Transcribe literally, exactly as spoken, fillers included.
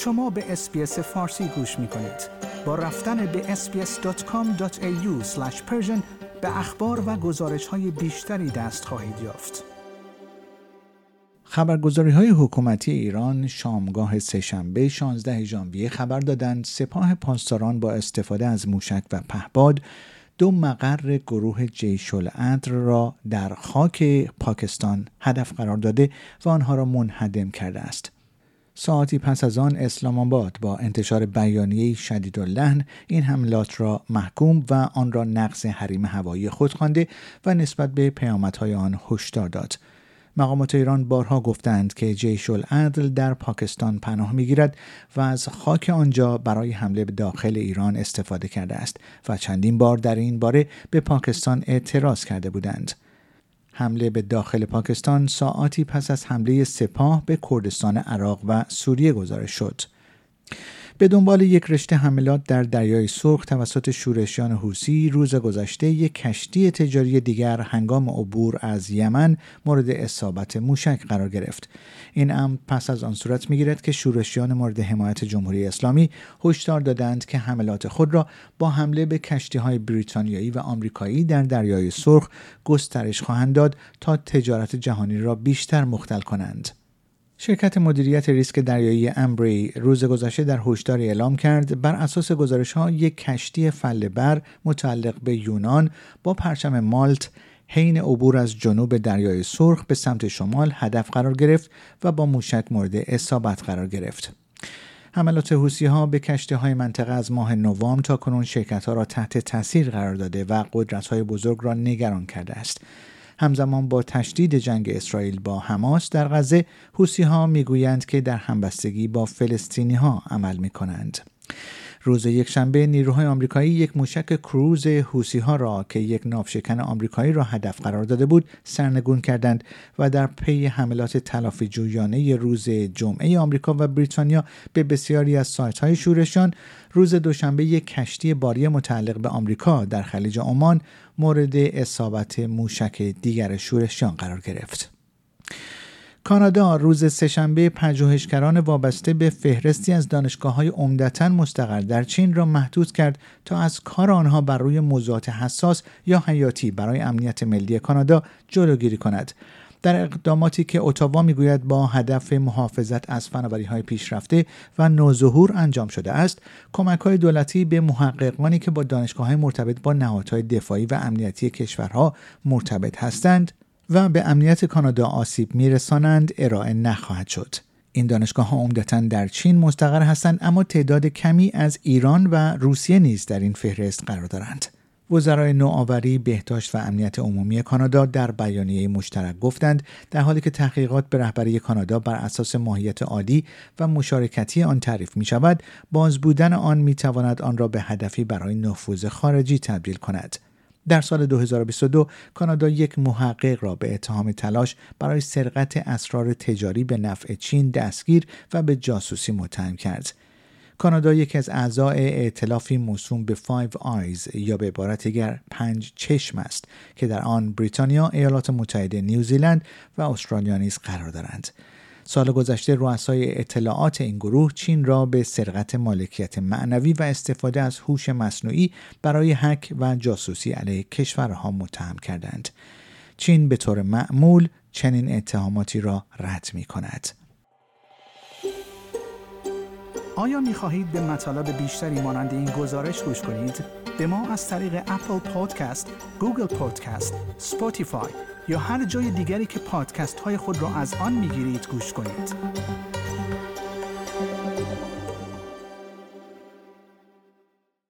شما به اس‌بی‌اس فارسی گوش می‌کنید. با رفتن به اس بی اس دات کام دات ای یو اسلش پرشن به اخبار و گزارش‌های بیشتری دست خواهید یافت. خبرگزاری‌های حکومتی ایران شامگاه سه‌شنبه شانزدهم ژانویه خبر دادند سپاه پاسداران با استفاده از موشک و پهپاد دو مقر گروه جیش العدل را در خاک پاکستان هدف قرار داده و آنها را منهدم کرده است. ساعتی پس از آن اسلام آباد با انتشار بیانیه شدیداللحن این حملات را محکوم و آن را نقض حریم هوایی خود خوانده و نسبت به پیامدهای آن هشدار داد. مقامات ایران بارها گفتند که جیش العدل در پاکستان پناه می‌گیرد و از خاک آنجا برای حمله به داخل ایران استفاده کرده است و چندین بار در این باره به پاکستان اعتراض کرده بودند. حمله به داخل پاکستان ساعاتی پس از حمله سپاه به کردستان عراق و سوریه گزارش شد. به دنبال یک رشته حملات در دریای سرخ توسط شورشیان حوثی، روز گذشته یک کشتی تجاری دیگر هنگام عبور از یمن مورد اصابت موشک قرار گرفت. این امر پس از آن صورت می‌گیرد که شورشیان مورد حمایت جمهوری اسلامی هشدار دادند که حملات خود را با حمله به کشتی‌های بریتانیایی و آمریکایی در دریای سرخ گسترش خواهند داد تا تجارت جهانی را بیشتر مختل کنند. شرکت مدیریت ریسک دریایی امبری روز گذشته در هشداری اعلام کرد بر اساس گزارش‌ها یک کشتی فله‌بر متعلق به یونان با پرچم مالت حین عبور از جنوب دریای سرخ به سمت شمال هدف قرار گرفت و با موشک مورد اصابت قرار گرفت. حملات حوثی‌ها به کشتی‌های منطقه از ماه نوامبر تاکنون شرکت‌ها را تحت تأثیر قرار داده و قدرت‌های بزرگ را نگران کرده است. همزمان با تشدید جنگ اسرائیل با حماس در غزه، حوثی‌ها میگویند که در همبستگی با فلسطینی‌ها عمل می‌کنند. روز یکشنبه نیروهای آمریکایی یک موشک کروز حوثی‌ها را که یک ناوشکن آمریکایی را هدف قرار داده بود، سرنگون کردند و در پی حملات تلافی‌جویانه روز جمعه آمریکا و بریتانیا به بسیاری از سایت‌های شورشیان، روز دوشنبه یک کشتی باری متعلق به آمریکا در خلیج عمان مورد اصابت موشک دیگر شورشیان قرار گرفت. کانادا روز سه‌شنبه پژوهشگران وابسته به فهرستی از دانشگاه‌های عمدتاً مستقر در چین را محدود کرد تا از کار آنها بر روی موضوعات حساس یا حیاتی برای امنیت ملی کانادا جلوگیری کند. در اقداماتی که اتاوا میگوید با هدف محافظت از فناوری‌های پیشرفته و نوظهور انجام شده است، کمک‌های دولتی به محققانی که با دانشگاه‌های مرتبط با نهادهای دفاعی و امنیتی کشورها مرتبط هستند و به امنیت کانادا آسیب میرسانند ارائه نخواهد شد. این دانشگاه‌ها عمدتاً در چین مستقر هستند، اما تعداد کمی از ایران و روسیه نیز در این فهرست قرار دارند. وزرای نوآوری، بهداشت و امنیت عمومی کانادا در بیانیه مشترک گفتند در حالی که تحقیقات به رهبری کانادا بر اساس ماهیت عادی و مشارکتی آن تعریف می شود، باز بودن آن می تواند آن را به هدفی برای نفوذ خارجی تبدیل کند. در سال دو هزار و بیست و دو کانادا یک محقق را به اتهام تلاش برای سرقت اسرار تجاری به نفع چین دستگیر و به جاسوسی متهم کرد. کانادا یکی از اعضای ائتلافی موسوم به Five Eyes یا به عبارت دیگر پنج چشم است که در آن بریتانیا، ایالات متحده، نیوزیلند و استرالیا نیز قرار دارند. سال گذشته رؤسای اطلاعات این گروه چین را به سرقت مالکیت معنوی و استفاده از هوش مصنوعی برای هک و جاسوسی علیه کشورها متهم کردند. چین به طور معمول چنین اتهاماتی را رد می‌کند. آیا می‌خواهید به مطالب بیشتری مانند این گزارش گوش کنید؟ به ما از طریق اپل پادکست، گوگل پادکست، اسپاتیفای یا هر جای دیگری که پادکست‌های خود را از آن می‌گیرید گوش کنید.